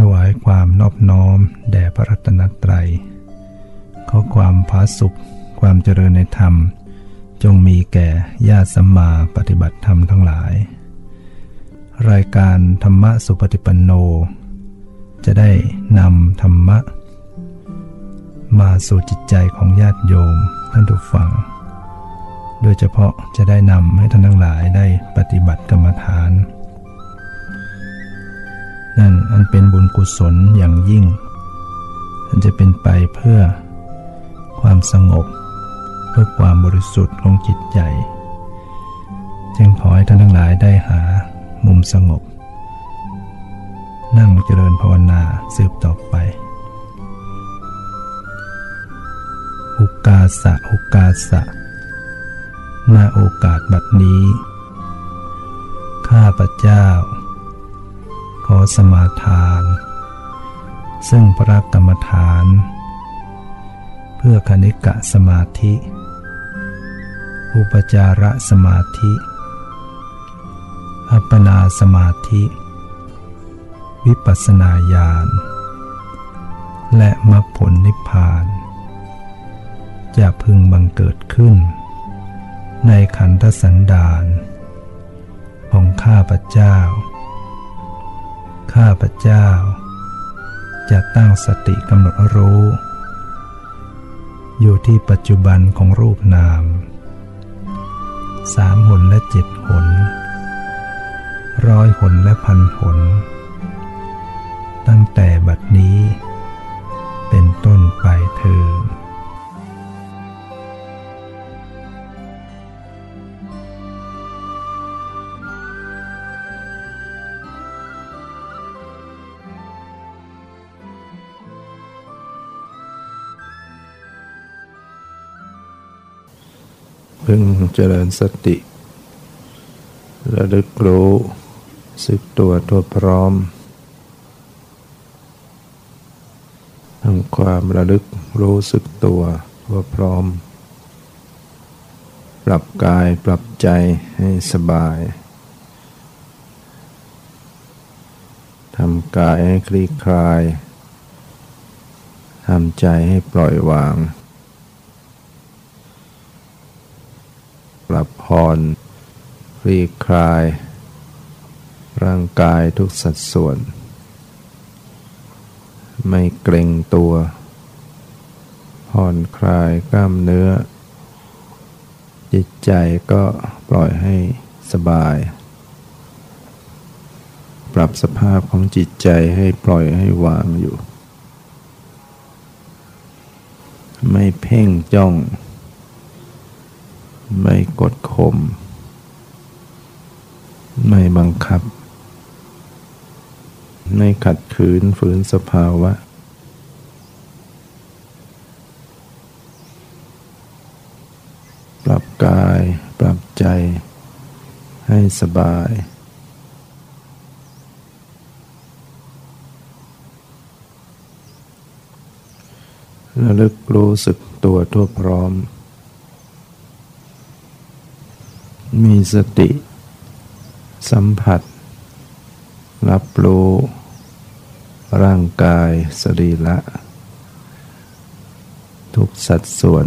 ถวายความนอบน้อมแด่พระรัตนตรัยขอความผาสุกความเจริญในธรรมจงมีแก่ญาติสัมมาปฏิบัติธรรมทั้งหลายรายการธรรมะสุปฏิปันโนจะได้นำธรรมะมาสู่จิตใจของญาติโยมท่านผู้ฟังโดยเฉพาะจะได้นำให้ท่านทั้งหลายได้ปฏิบัติกรรมฐานนั่นอันเป็นบุญกุศลอย่างยิ่งอันจะเป็นไปเพื่อความสงบเพื่อความบริสุทธิ์ของจิตใจจึงขอให้ท่านทั้งหลายได้หามุมสงบนั่งเจริญภาวนาสืบต่อไปหุกกาสะหุกกาสะณโอกาสบัดนี้ข้าพเจ้าขอสมาทานซึ่งพระกรรมฐานเพื่อคณิกะสมาธิอุปจารสมาธิอัปปนาสมาธิวิปัสสนาญาณและมรรคผลนิพพานจะพึงบังเกิดขึ้นในขันธสันดานของข้าพเจ้าข้าพเจ้าจะตั้งสติกำหนดรู้อยู่ที่ปัจจุบันของรูปนาม3 หนและ7 หน 100 หนและ 1,000 หนตั้งแต่บัดนี้เป็นต้นไปเถิดพึงเจริญสติระลึกรู้สึกตัวทั่วพร้อมทำความระลึกรู้สึกตัวทั่วพร้อมปรับกายปรับใจให้สบายทำกายให้คลี่คลายทำใจให้ปล่อยวางปรับผ่อนคลี่คลายร่างกายทุกสัดส่วนไม่เกร็งตัวผ่อนคลายกล้ามเนื้อจิตใจก็ปล่อยให้สบายปรับสภาพของจิตใจให้ปล่อยให้วางอยู่ไม่เพ่งจ้องไม่กดข่มไม่บังคับไม่ขัดขืนฝืนสภาวะปรับกายปรับใจให้สบายระลึกรู้สึกตัวทั่วพร้อมมีสติสัมผัสรับรู้ร่างกายสรีระทุกสัดส่วน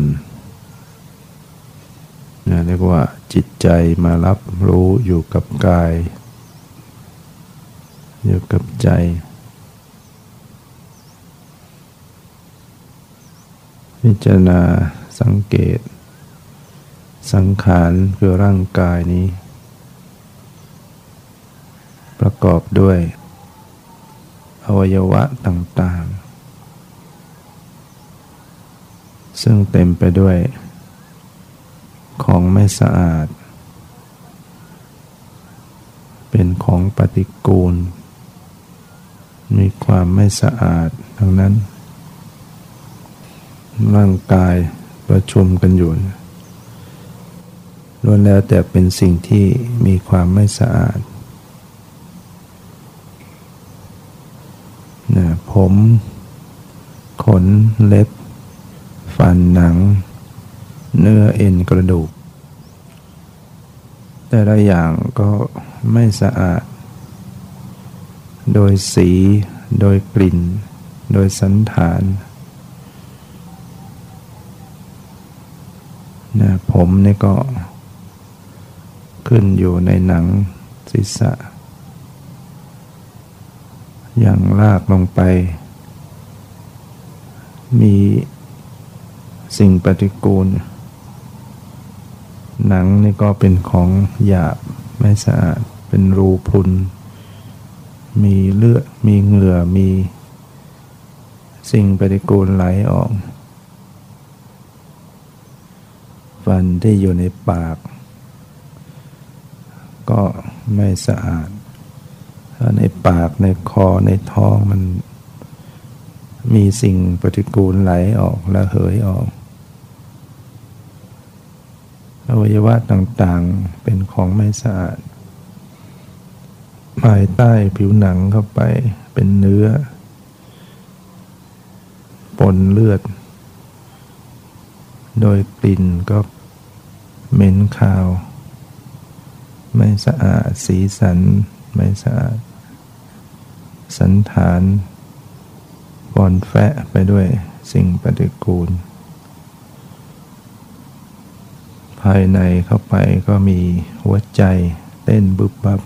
เรียกว่าจิตใจมารับรู้อยู่กับกายอยู่กับใจพิจารณาสังเกตสังขารคือร่างกายนี้ประกอบด้วยอวัยวะต่างๆซึ่งเต็มไปด้วยของไม่สะอาดเป็นของปฏิกูลมีความไม่สะอาดทั้งนั้นร่างกายประชุมกันอยู่ล้วนแล้วแต่เป็นสิ่งที่มีความไม่สะอาดผมขนเล็บฟันหนังเนื้อเอ็นกระดูกแต่ละอย่างก็ไม่สะอาดโดยสี โดยกลิ่นโดยสันฐานนะผมนี่ก็ขึ้นอยู่ในหนังศีรษะอย่างลากลงไปมีสิ่งปฏิกูลหนังนี่ก็เป็นของหยาบไม่สะอาดเป็นรูพรุนมีเลือดมีเหงื่อมีสิ่งปฏิกูลไหลออกฟันที่อยู่ในปากก็ไม่สะอาดในปากในคอในท้องมันมีสิ่งปฏิกูลไหลออกระเหยออกอวัยวะต่างๆเป็นของไม่สะอาดภายใต้ผิวหนังเข้าไปเป็นเนื้อปนเลือดโดยกลิ่นก็เหม็นคาวไม่สะอาดสีสันไม่สะอาดสันฐานปนแฝงไปด้วยสิ่งปฏิกูลภายในเข้าไปก็มีหัวใจเต้นบึบบับ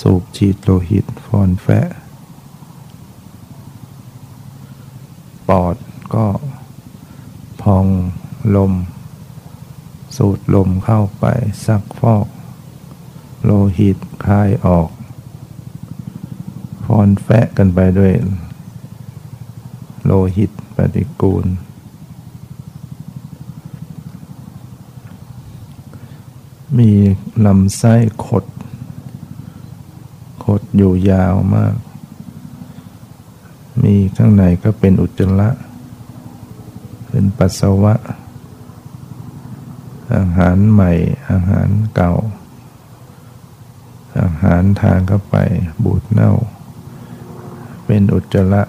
สูบฉีดโลหิตฟอนแฝงปอดก็พองลมสูดลมเข้าไปซักฟอกโลหิตคลายออกฟอนแฝงกันไปด้วยโลหิตปฏิกูลมีลำไส้ขดอยู่ยาวมากมีข้างในก็เป็นอุจจาระเป็นปัสสาวะอาหารใหม่อาหารเก่าอาหารทานเข้าไปบูดเน่าเป็นอุจจาระ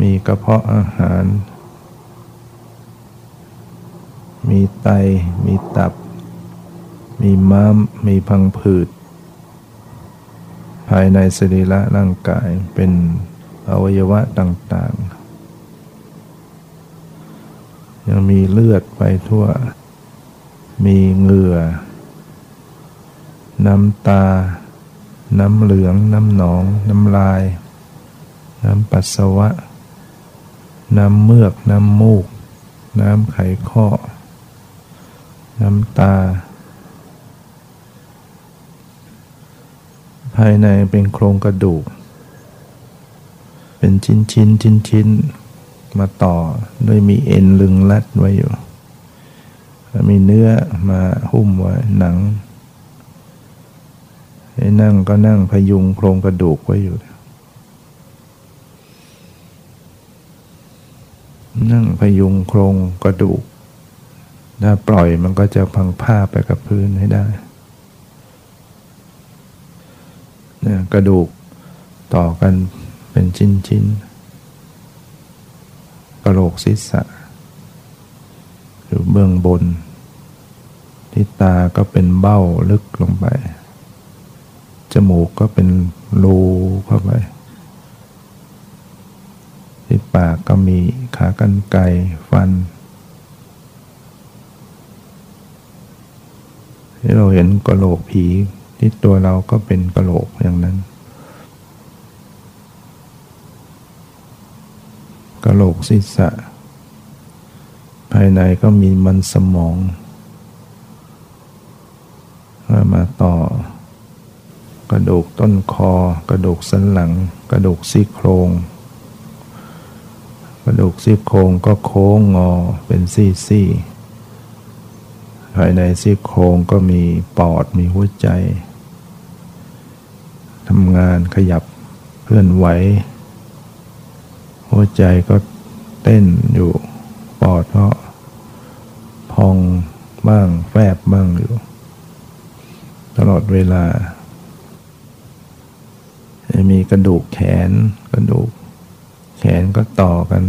มีกระเพาะอาหารมีไตมีตับมีม้ามมีพังผืดภายในสรีระร่างกายเป็นอวัยวะต่างๆยังมีเลือดไปทั่วมีเหงื่อน้ำตาน้ำเหลืองน้ำหนองน้ำลายน้ำปัสสาวะน้ำเมือกน้ำมูกน้ำไขข้อน้ำตาภายในเป็นโครงกระดูกเป็นชิ้นมาต่อด้วยมีเอ็นลึงลัดไว้อยู่มีเนื้อมาหุ้มไว้หนังให้นั่งก็นั่งพยุงโครงกระดูกไว้อยู่นั่งพยุงโครงกระดูกถ้าปล่อยมันก็จะพังผ้าไปกับพื้นให้ได้กระดูกต่อกันเป็นชิ้นกระโหลกศีรษะอยู่เบื้องบนที่ตาก็เป็นเบ้าลึกลงไปจมูกก็เป็นรูเข้าไปที่ปากก็มีขากรรไกรฟันที่เราเห็นกระโหลกผีที่ตัวเราก็เป็นกะโหลกอย่างนั้นกะโหลกศีรษะภายในก็มีมันสมองมาต่อกระดูกต้นคอกระดูกสันหลังกระดูกซี่โครงกระดูกซี่โครงก็โค้งงอเป็นซี่ๆภายในซี่โครงก็มีปอดมีหัวใจทำงานขยับเคลื่อนไหวหัวใจก็เต้นอยู่ปอดก็พองบ้างแฟบบ้างอยู่ตลอดเวลามีกระดูกแขนกระดูกแขนก็ต่อกัน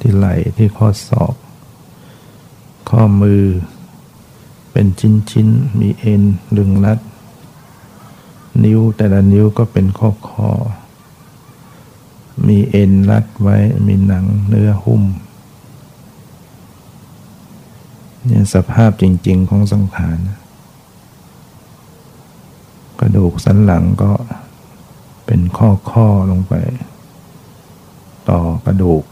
ที่ไหล่ที่ข้อศอกข้อมือเป็นชิ้นๆมีเอ็นลึงลัด นิ้วแต่ละนิ้วก็เป็นข้อมีเอ็นรัดไว้มีหนังเนื้อหุ้มเนี่ยสภาพจริงๆของสังขารกระดูกสันหลังก็เป็นข้อลงไปต่อกระดูก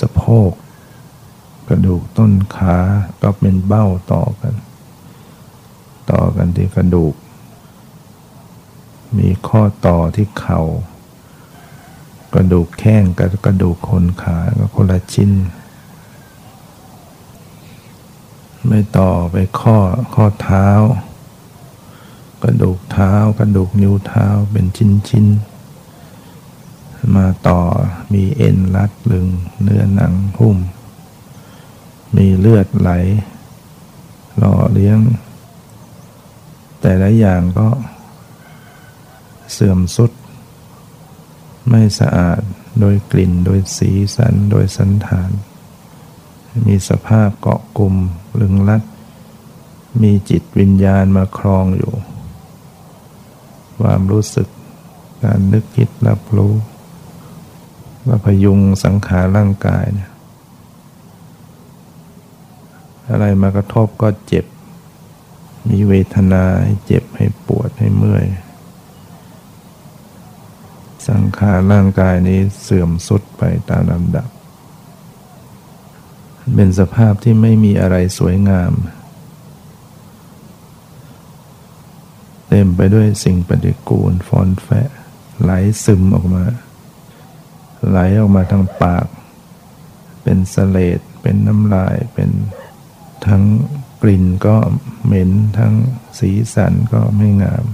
สะโพกกระดูกต้นขาก็เป็นเบ้าต่อกันที่กระดูกมีข้อต่อที่เข่ากระดูกแข้งกับกระดูกโคนขาก็คนละชิ้นไม่ต่อไปข้อเท้ากระดูกเท้ากระดูกนิ้วเท้าเป็นชิ้นมาต่อมีเอ็นรัดลึงเนื้อหนังหุ้มมีเลือดไหลหล่อเลี้ยงแต่ละอย่างก็เสื่อมทรุดไม่สะอาดโดยกลิ่นโดยสีสันโดยสันฐานมีสภาพเกาะกลุ่มลึงลัดมีจิตวิญญาณมาครองอยู่ความรู้สึกการนึกคิดรับรู้และพยุงสังขารร่างกายเนี่ยอะไรมากระทบก็เจ็บมีเวทนาให้เจ็บให้ปวดให้เมื่อยสังขารร่างกายนี้เสื่อมทรุดไปตามลำดับเป็นสภาพที่ไม่มีอะไรสวยงามเต็มไปด้วยสิ่งปฏิกูลฟ้อนแฟะไหลซึมออกมาไหลออกมาทางปากเป็นเสลดเป็นน้ำลายเป็นทั้งกลิ่นก็เหม็นทั้งสีสันก็ไม่งาม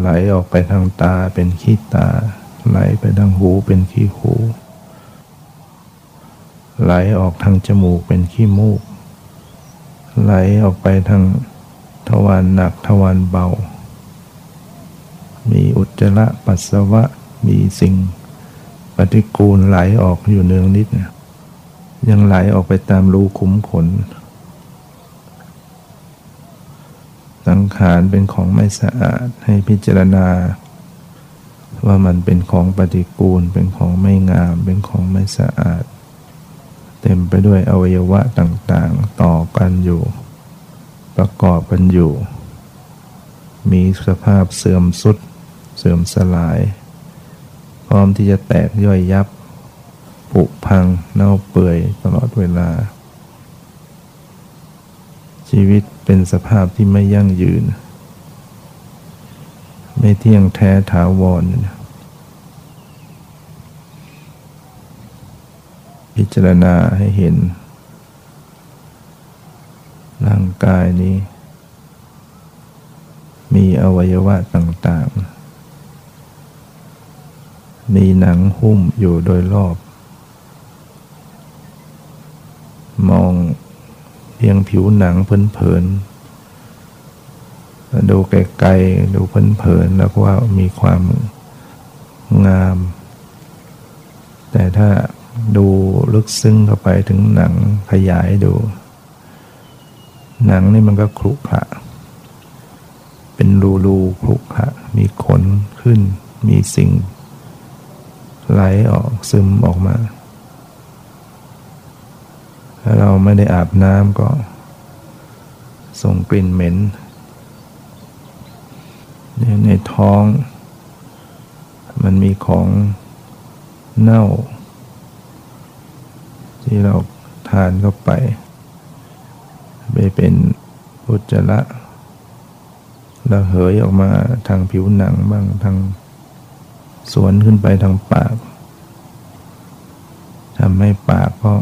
ไหลออกไปทางตาเป็นขี้ตาไหลไปทางหูเป็นขี้หูไหลออกทางจมูกเป็นขี้มูกไหลออกไปทางทวารหนักทวารเบามีอุจจาระปัสสาวะมีสิ่งปฏิกูลไหลออกอยู่เนืองนิดเนี่ยยังไหลออกไปตามรูขุมขนสังขารเป็นของไม่สะอาดให้พิจารณาว่ามันเป็นของปฏิกูลเป็นของไม่งามเป็นของไม่สะอาดเต็มไปด้วยอวัยวะต่างๆต่อกันอยู่ประกอบกันอยู่มีสภาพเสื่อมทรุดเสื่อมสลายพร้อมที่จะแตกย่อยยับผุพังเน่าเปื่อยตลอดเวลาชีวิตเป็นสภาพที่ไม่ยั่งยืนไม่เที่ยงแท้ถาวรพิจารณาให้เห็นร่างกายนี้มีอวัยวะต่างๆมีหนังหุ้มอยู่โดยรอบมองเพียงผิวหนังเผินๆดูไกลๆดูเผินๆแล้วว่ามีความงามแต่ถ้าดูลึกซึ้งเข้าไปถึงหนังขยายดูหนังนี่มันก็ขรุขระเป็นรูๆขรุขระมีขนขึ้นมีสิ่งไหลออกซึมออกมาถ้าเราไม่ได้อาบน้ำก็ส่งกลิ่นเหม็นในท้องมันมีของเน่าที่เราทานเข้าไปเป็นอุจจาระระเหยออกมาทางผิวหนังบ้างทางสวนขึ้นไปทางปากทำให้ปากก็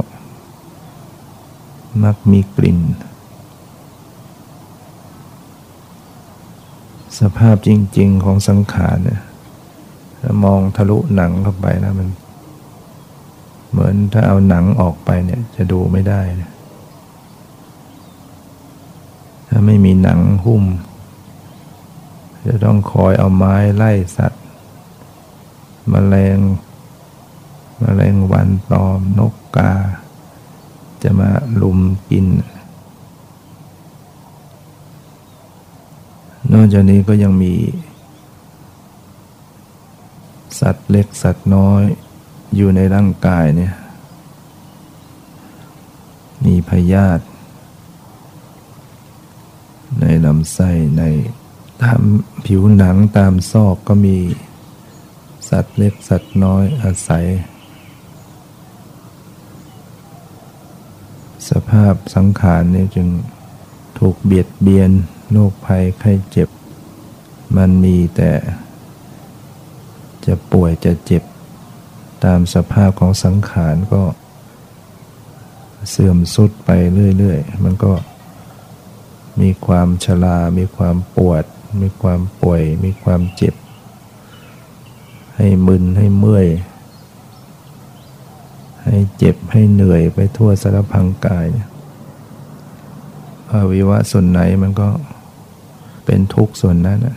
มักมีกลิ่นสภาพจริงๆของสังขารเนี่ยมองทะลุหนังเข้าไปนะมันเหมือนถ้าเอาหนังออกไปเนี่ยจะดูไม่ได้นะถ้าไม่มีหนังหุ้มจะต้องคอยเอาไม้ไล่สัตว์แมลงวันตอมนกกาจะมาลุมกิน นอกจากนี้ก็ยังมีสัตว์เล็กสัตว์น้อยอยู่ในร่างกายเนี่ยมีพยาธิในลำไส้ในตามผิวหนังตามซอกก็มีสัตว์เล็กสัตว์น้อยอาศัยสภาพสังขารเนี่ยจึงถูกเบียดเบียนโรคภัยไข้เจ็บมันมีแต่จะป่วยจะเจ็บตามสภาพของสังขารก็เสื่อมทรุดไปเรื่อยๆมันก็มีความชรามีความปวดมีความป่วยมีความเจ็บให้มึนให้เมื่อยให้เจ็บให้เหนื่อยไปทั่วสารพังกายอวัยวะส่วนไหนมันก็เป็นทุกข์ส่วนนั้นนะ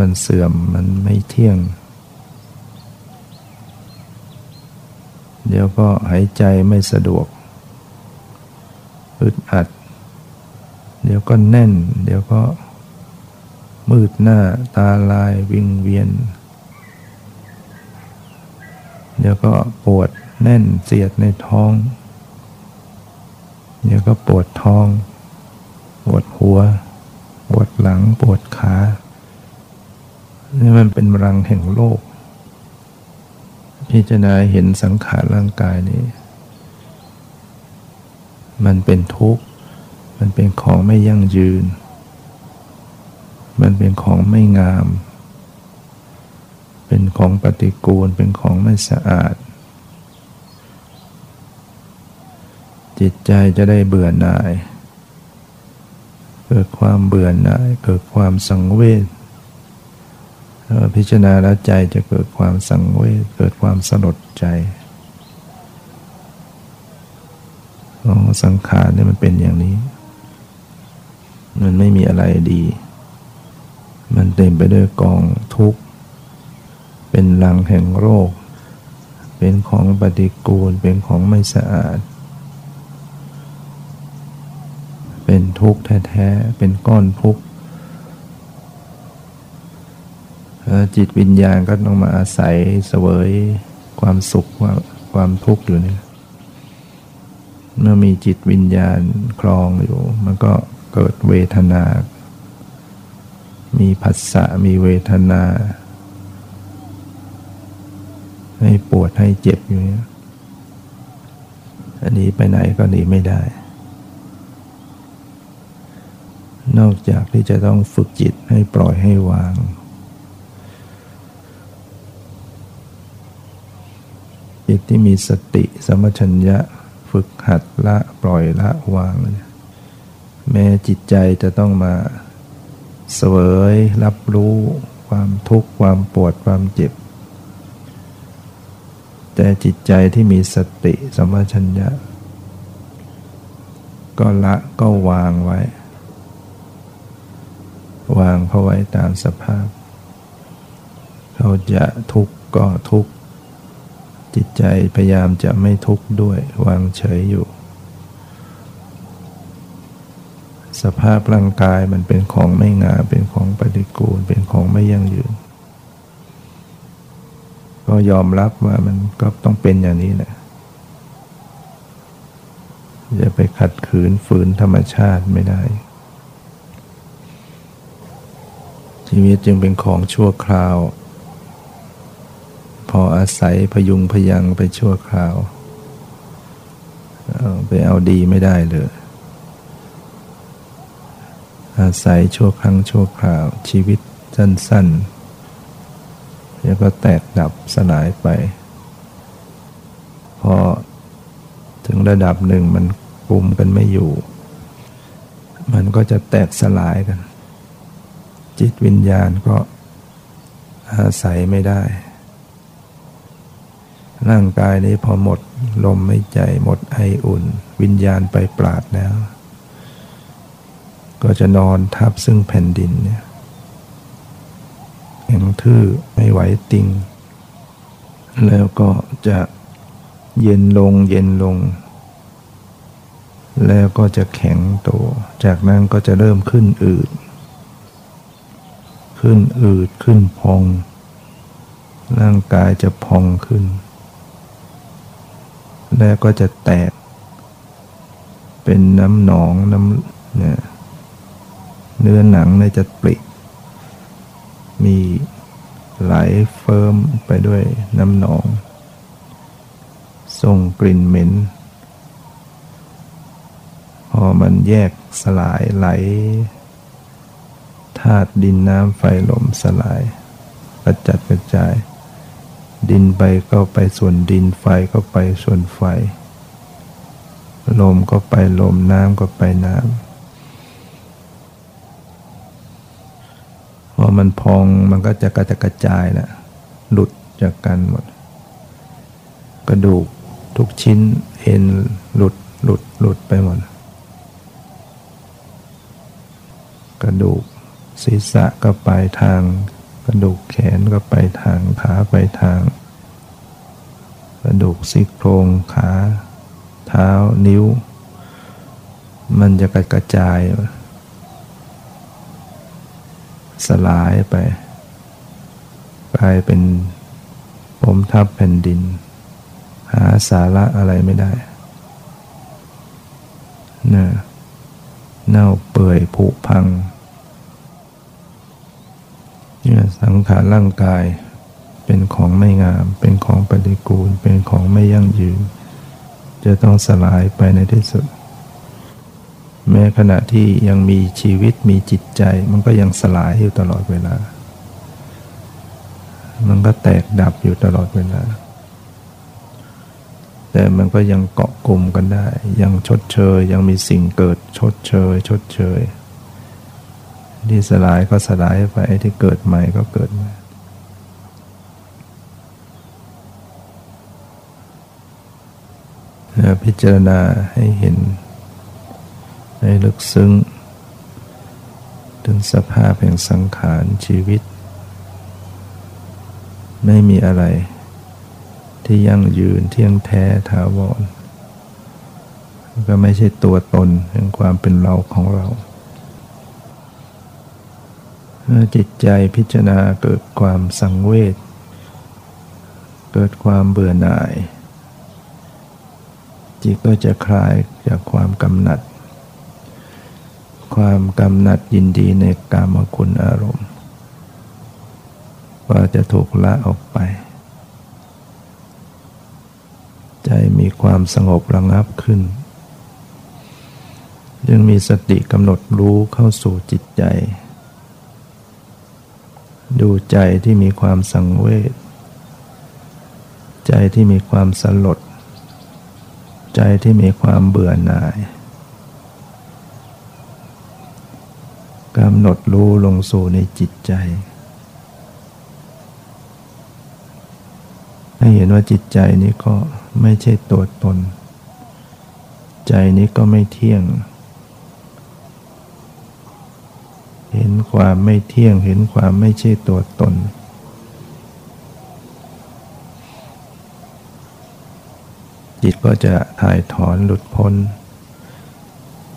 มันเสื่อมมันไม่เที่ยงเดี๋ยวก็หายใจไม่สะดวกอึดอัดเดี๋ยวก็แน่นเดี๋ยวก็มืดหน้าตาลายวิงเวียนเดี๋ยวก็ปวดแน่นเสียดในท้องเดี๋ยวก็ปวดท้องปวดหัวปวดหลังปวดขานี่มันเป็นรังแห่งโรคพิจารณาเห็นสังขารร่างกายนี้มันเป็นทุกข์มันเป็นของไม่ยั่งยืนมันเป็นของไม่งามเป็นของปฏิกูลเป็นของไม่สะอาดจิตใจจะได้เบื่อหน่ายเกิดความเบื่อหน่ายเกิดความสังเวชพิจารณาแล้วใจจะเกิดความสังเวชเกิดความสลดใจของสังขารเนี่ยมันเป็นอย่างนี้มันไม่มีอะไรดีมันเต็มไปด้วยกองทุกข์เป็นรังแห่งโรคเป็นของปฏิกูลเป็นของไม่สะอาดเป็นทุกข์แท้ๆเป็นก้อนทุกข์จิตวิญญาณก็ต้องมาอาศัยเสวยความสุขความทุกข์อยู่เนี่ยเมื่อมีจิตวิญญาณครองอยู่มันก็เกิดเวทนามีผัสสะมีเวทนาให้ปวดให้เจ็บอยู่เนี่ยอันนี้ไปไหนก็หนีไม่ได้นอกจากที่จะต้องฝึกจิตให้ปล่อยให้วางจิตที่มีสติสัมปชัญญะฝึกหัดละปล่อยละวางแม้จิตใจจะต้องมาเสวยรับรู้ความทุกข์ความปวดความเจ็บแต่จิตใจที่มีสติสัมปชัญญะก็ละก็วางไว้วางเขาไว้ตามสภาพเขาจะทุกข์ก็ทุกข์จิตใจพยายามจะไม่ทุกข์ด้วยวางเฉยอยู่สภาพร่างกายมันเป็นของไม่งามเป็นของปฏิกูลเป็นของไม่ยั่งยืนก็ยอมรับว่ามันก็ต้องเป็นอย่างนี้แหละอย่าไปขัดขืนฝืนธรรมชาติไม่ได้ชีวิตจึงเป็นของชั่วคราวพออาศัยพยุงพยัง ไปชั่วคราวไปเอาดีไม่ได้เลยอาศัยชั่วครั้งชั่วคราวชีวิตสั้นๆแล้วก็แตกดับสลายไปพอถึงระดับหนึ่งมันกลุ่มกันไม่อยู่มันก็จะแตกสลายกันจิตวิญญาณก็อาศัยไม่ได้ร่างกายนี้พอหมดลมหายใจหมดไออุ่นวิญญาณไปปราดแล้วก็จะนอนทับซึ่งแผ่นดินเนี่ยแข็งทื่อไม่ไหวติงแล้วก็จะเย็นลง แล้วก็จะแข็งตัวจากนั้นก็จะเริ่มขึ้นอืดขึ้นพองร่างกายจะพองขึ้นแล้วก็จะแตกเป็นน้ำหนองเนื้อหนังจะปริมีไหลเฟิร์มไปด้วยน้ำหนองส่งกลิ่นเหม็นพอมันแยกสลายไหลธาตุดินน้ำไฟลมสลายกระจัดกระจายดินไปก็ไปส่วนดินไฟก็ไปส่วนไฟลมก็ไปลมน้ำก็ไปน้ำพอมันพองมันก็จะกระจัดกระจายหลุดจากกันหมดกระดูกทุกชิ้นเอ็นหลุดไปหมดกระดูกศีรษะก็ไปทางกระดูกแขนก็ไปทางขาไปทางกระดูกซี่โครงขาเท้านิ้วมันจะกระจายสลายไปกลายเป็นผมทับแผ่นดินหาสาระอะไรไม่ได้เน่าเปื่อยผุพังสังขารร่างกายเป็นของไม่งามเป็นของปฏิกูลเป็นของไม่ยั่งยืนจะต้องสลายไปในที่สุดแม้ขณะที่ยังมีชีวิตมีจิตใจมันก็ยังสลายอยู่ตลอดเวลามันก็แตกดับอยู่ตลอดเวลาแต่มันก็ยังเกาะกลุ่มกันได้ยังชดเชยยังมีสิ่งเกิดชดเชยที่สลายก็สลายไปที่เกิดใหม่ก็เกิดใหม่พิจารณาให้เห็นให้ลึกซึ้งถึงสภาพแห่งสังขารชีวิตไม่มีอะไรที่ยั่งยืนเที่ยงแท้ถาวรก็ไม่ใช่ตัวตนแห่งความเป็นเราของเราเมื่อจิตใจพิจารณาเกิดความสังเวชเกิดความเบื่อหน่ายจิตก็จะคลายจากความกำหนัดยินดีในกามคุณอารมณ์ว่าจะถูกละออกไปใจมีความสงบระงับขึ้นจึงมีสติกำหนดรู้เข้าสู่จิตใจดูใจที่มีความสังเวชใจที่มีความสลดใจที่มีความเบื่อหน่ายกำหนดรู้ลงสู่ในจิตใจให้เห็นว่าจิตใจนี้ก็ไม่ใช่ตัวตนใจนี้ก็ไม่เที่ยงเห็นความไม่เที่ยงเห็นความไม่ใช่ตัวตนจิตก็จะถ่ายถอนหลุดพ้น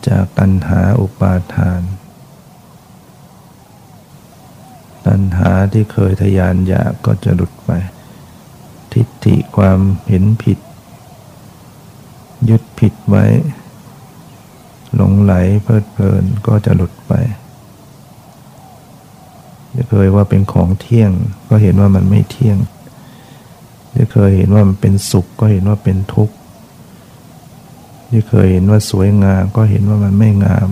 จากตัณหาอุปาทานตัณหาที่เคยทะยานอยากก็จะหลุดไปทิฏฐิความเห็นผิดยึดผิดไว้หลงไหลเพลิดเพลินก็จะหลุดไปเคยว่าเป็นของเที่ยงก็เห็นว่ามันไม่เที่ยงที่เคยเห็นว่ามันเป็นสุขก็เห็นว่าเป็นทุกข์ที่เคยเห็นว่าสวยงามก็เห็นว่ามันไม่งาม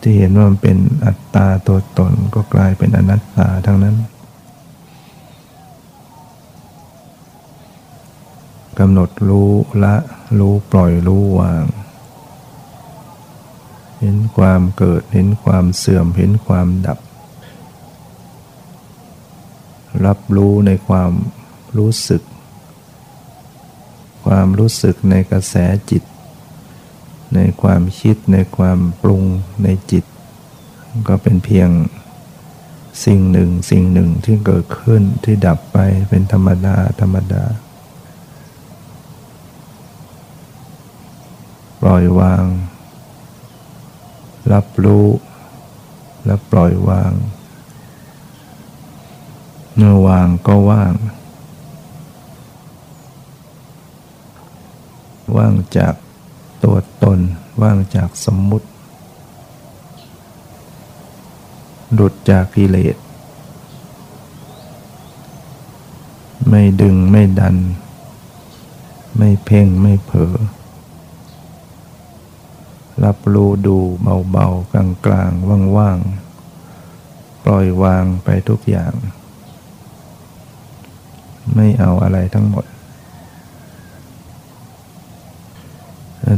ที่เห็นว่ามันเป็นอัตตาตัวตนก็กลายเป็นอนัตตาทั้งนั้นกำหนดรู้ละรู้ปล่อยรู้วางเห็นความเกิดเห็นความเสื่อมเห็นความดับรับรู้ในความรู้สึกในกระแสจิตในความคิดในความปรุงในจิตก็เป็นเพียงสิ่งหนึ่งที่เกิดขึ้นที่ดับไปเป็นธรรมดา ปล่อยวางรับรู้และปล่อยวางเมื่อวางก็ว่างว่างจากตัวตนว่างจากสมมุติหลุดจากกิเลสไม่ดึงไม่ดันไม่เพ่งไม่เผลอรับรู้ดูเบาๆกลางๆว่างๆปล่อยวางไปทุกอย่างไม่เอาอะไรทั้งหมด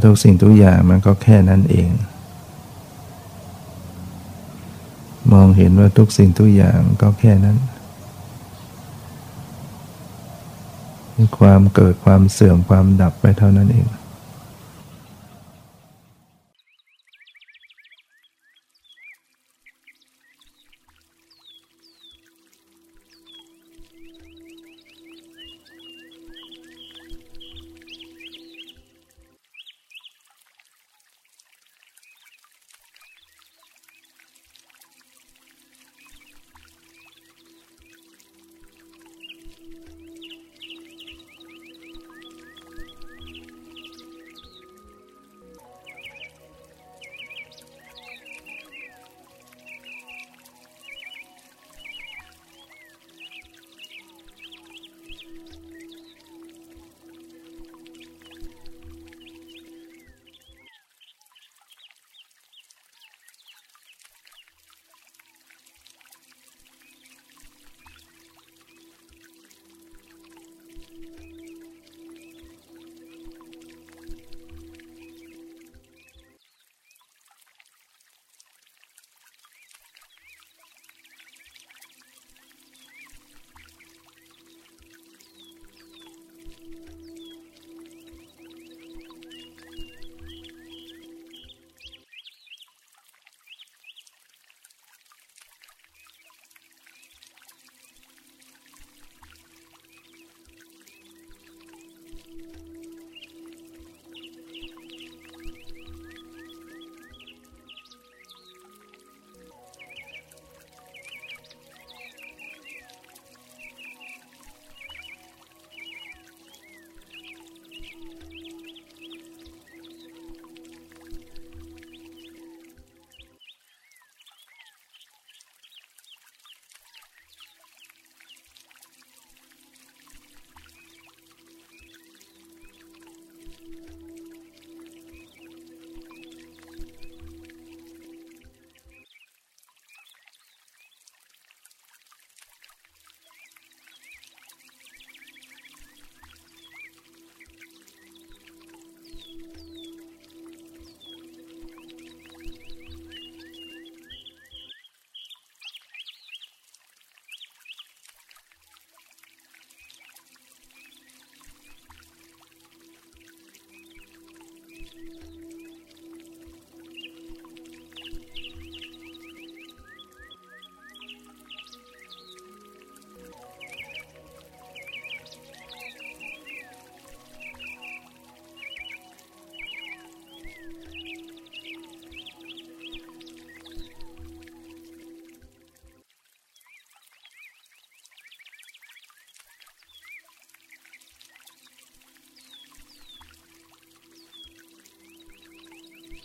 ทุกสิ่งทุกอย่างมันก็แค่นั้นเองมองเห็นว่าทุกสิ่งทุกอย่างก็แค่นั้นความเกิดความเสื่อมความดับไปเท่านั้นเอง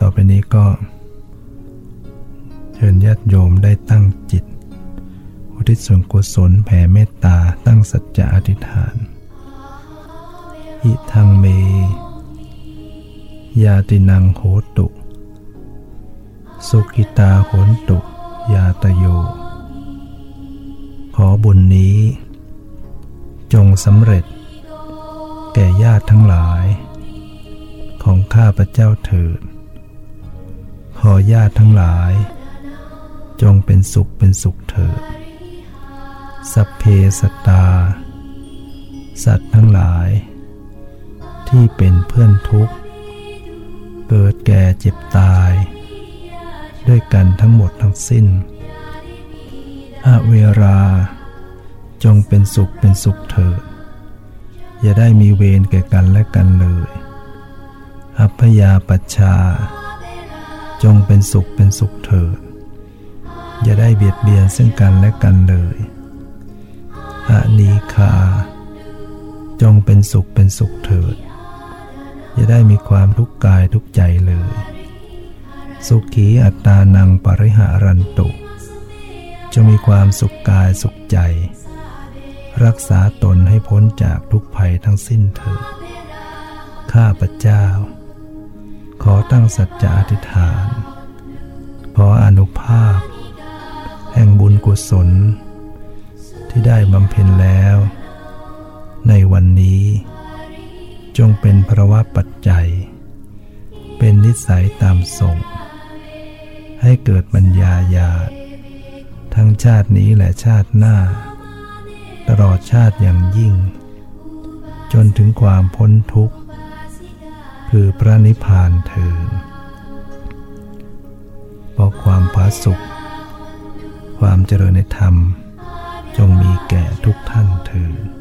ต่อไปนี้ก็เชิญญาติโยมได้ตั้งจิตอุทิศส่วนกุศลแผ่เมตตาตั้งสัจจะอธิษฐานอิทังเมยาตินังโหตุสุขิตาโหตุยาตโยขอบุญนี้จงสำเร็จแก่ญาติทั้งหลายของข้าพเจ้าเถิดขอญาติทั้งหลายจงเป็นสุขเถิดสัพเพสัตตาสัตว์ทั้งหลายที่เป็นเพื่อนทุกข์เกิดแก่เจ็บตายด้วยกันทั้งหมดทั้งสิ้นอเวราจงเป็นสุขเถิดอย่าได้มีเวรแก่กันและกันเลยอัพยาปัชชาจงเป็นสุขเถิดอย่าได้เบียดเบียนซึ่งกันและกันเลยอานีคาจงเป็นสุขเถิดอย่าได้มีความทุกข์กายทุกข์ใจเลยสุขีอัตตานังปริหารันตุจะมีความสุขกายสุขใจรักษาตนให้พ้นจากทุกภัยทั้งสิ้นเถิดข้าพเจ้าขอตั้งสัจจะอธิษฐานขออนุภาพแห่งบุญกุศลที่ได้บำเพ็ญแล้วในวันนี้จงเป็นภาวะปัจจัยเป็นนิสัยตามส่งให้เกิดปัญญาญาณทั้งชาตินี้และชาติหน้าตลอดชาติอย่างยิ่งจนถึงความพ้นทุกข์คือพระนิพพานเถิดเพราะความผาสุกความเจริญในธรรมจงมีแก่ทุกท่านเถิด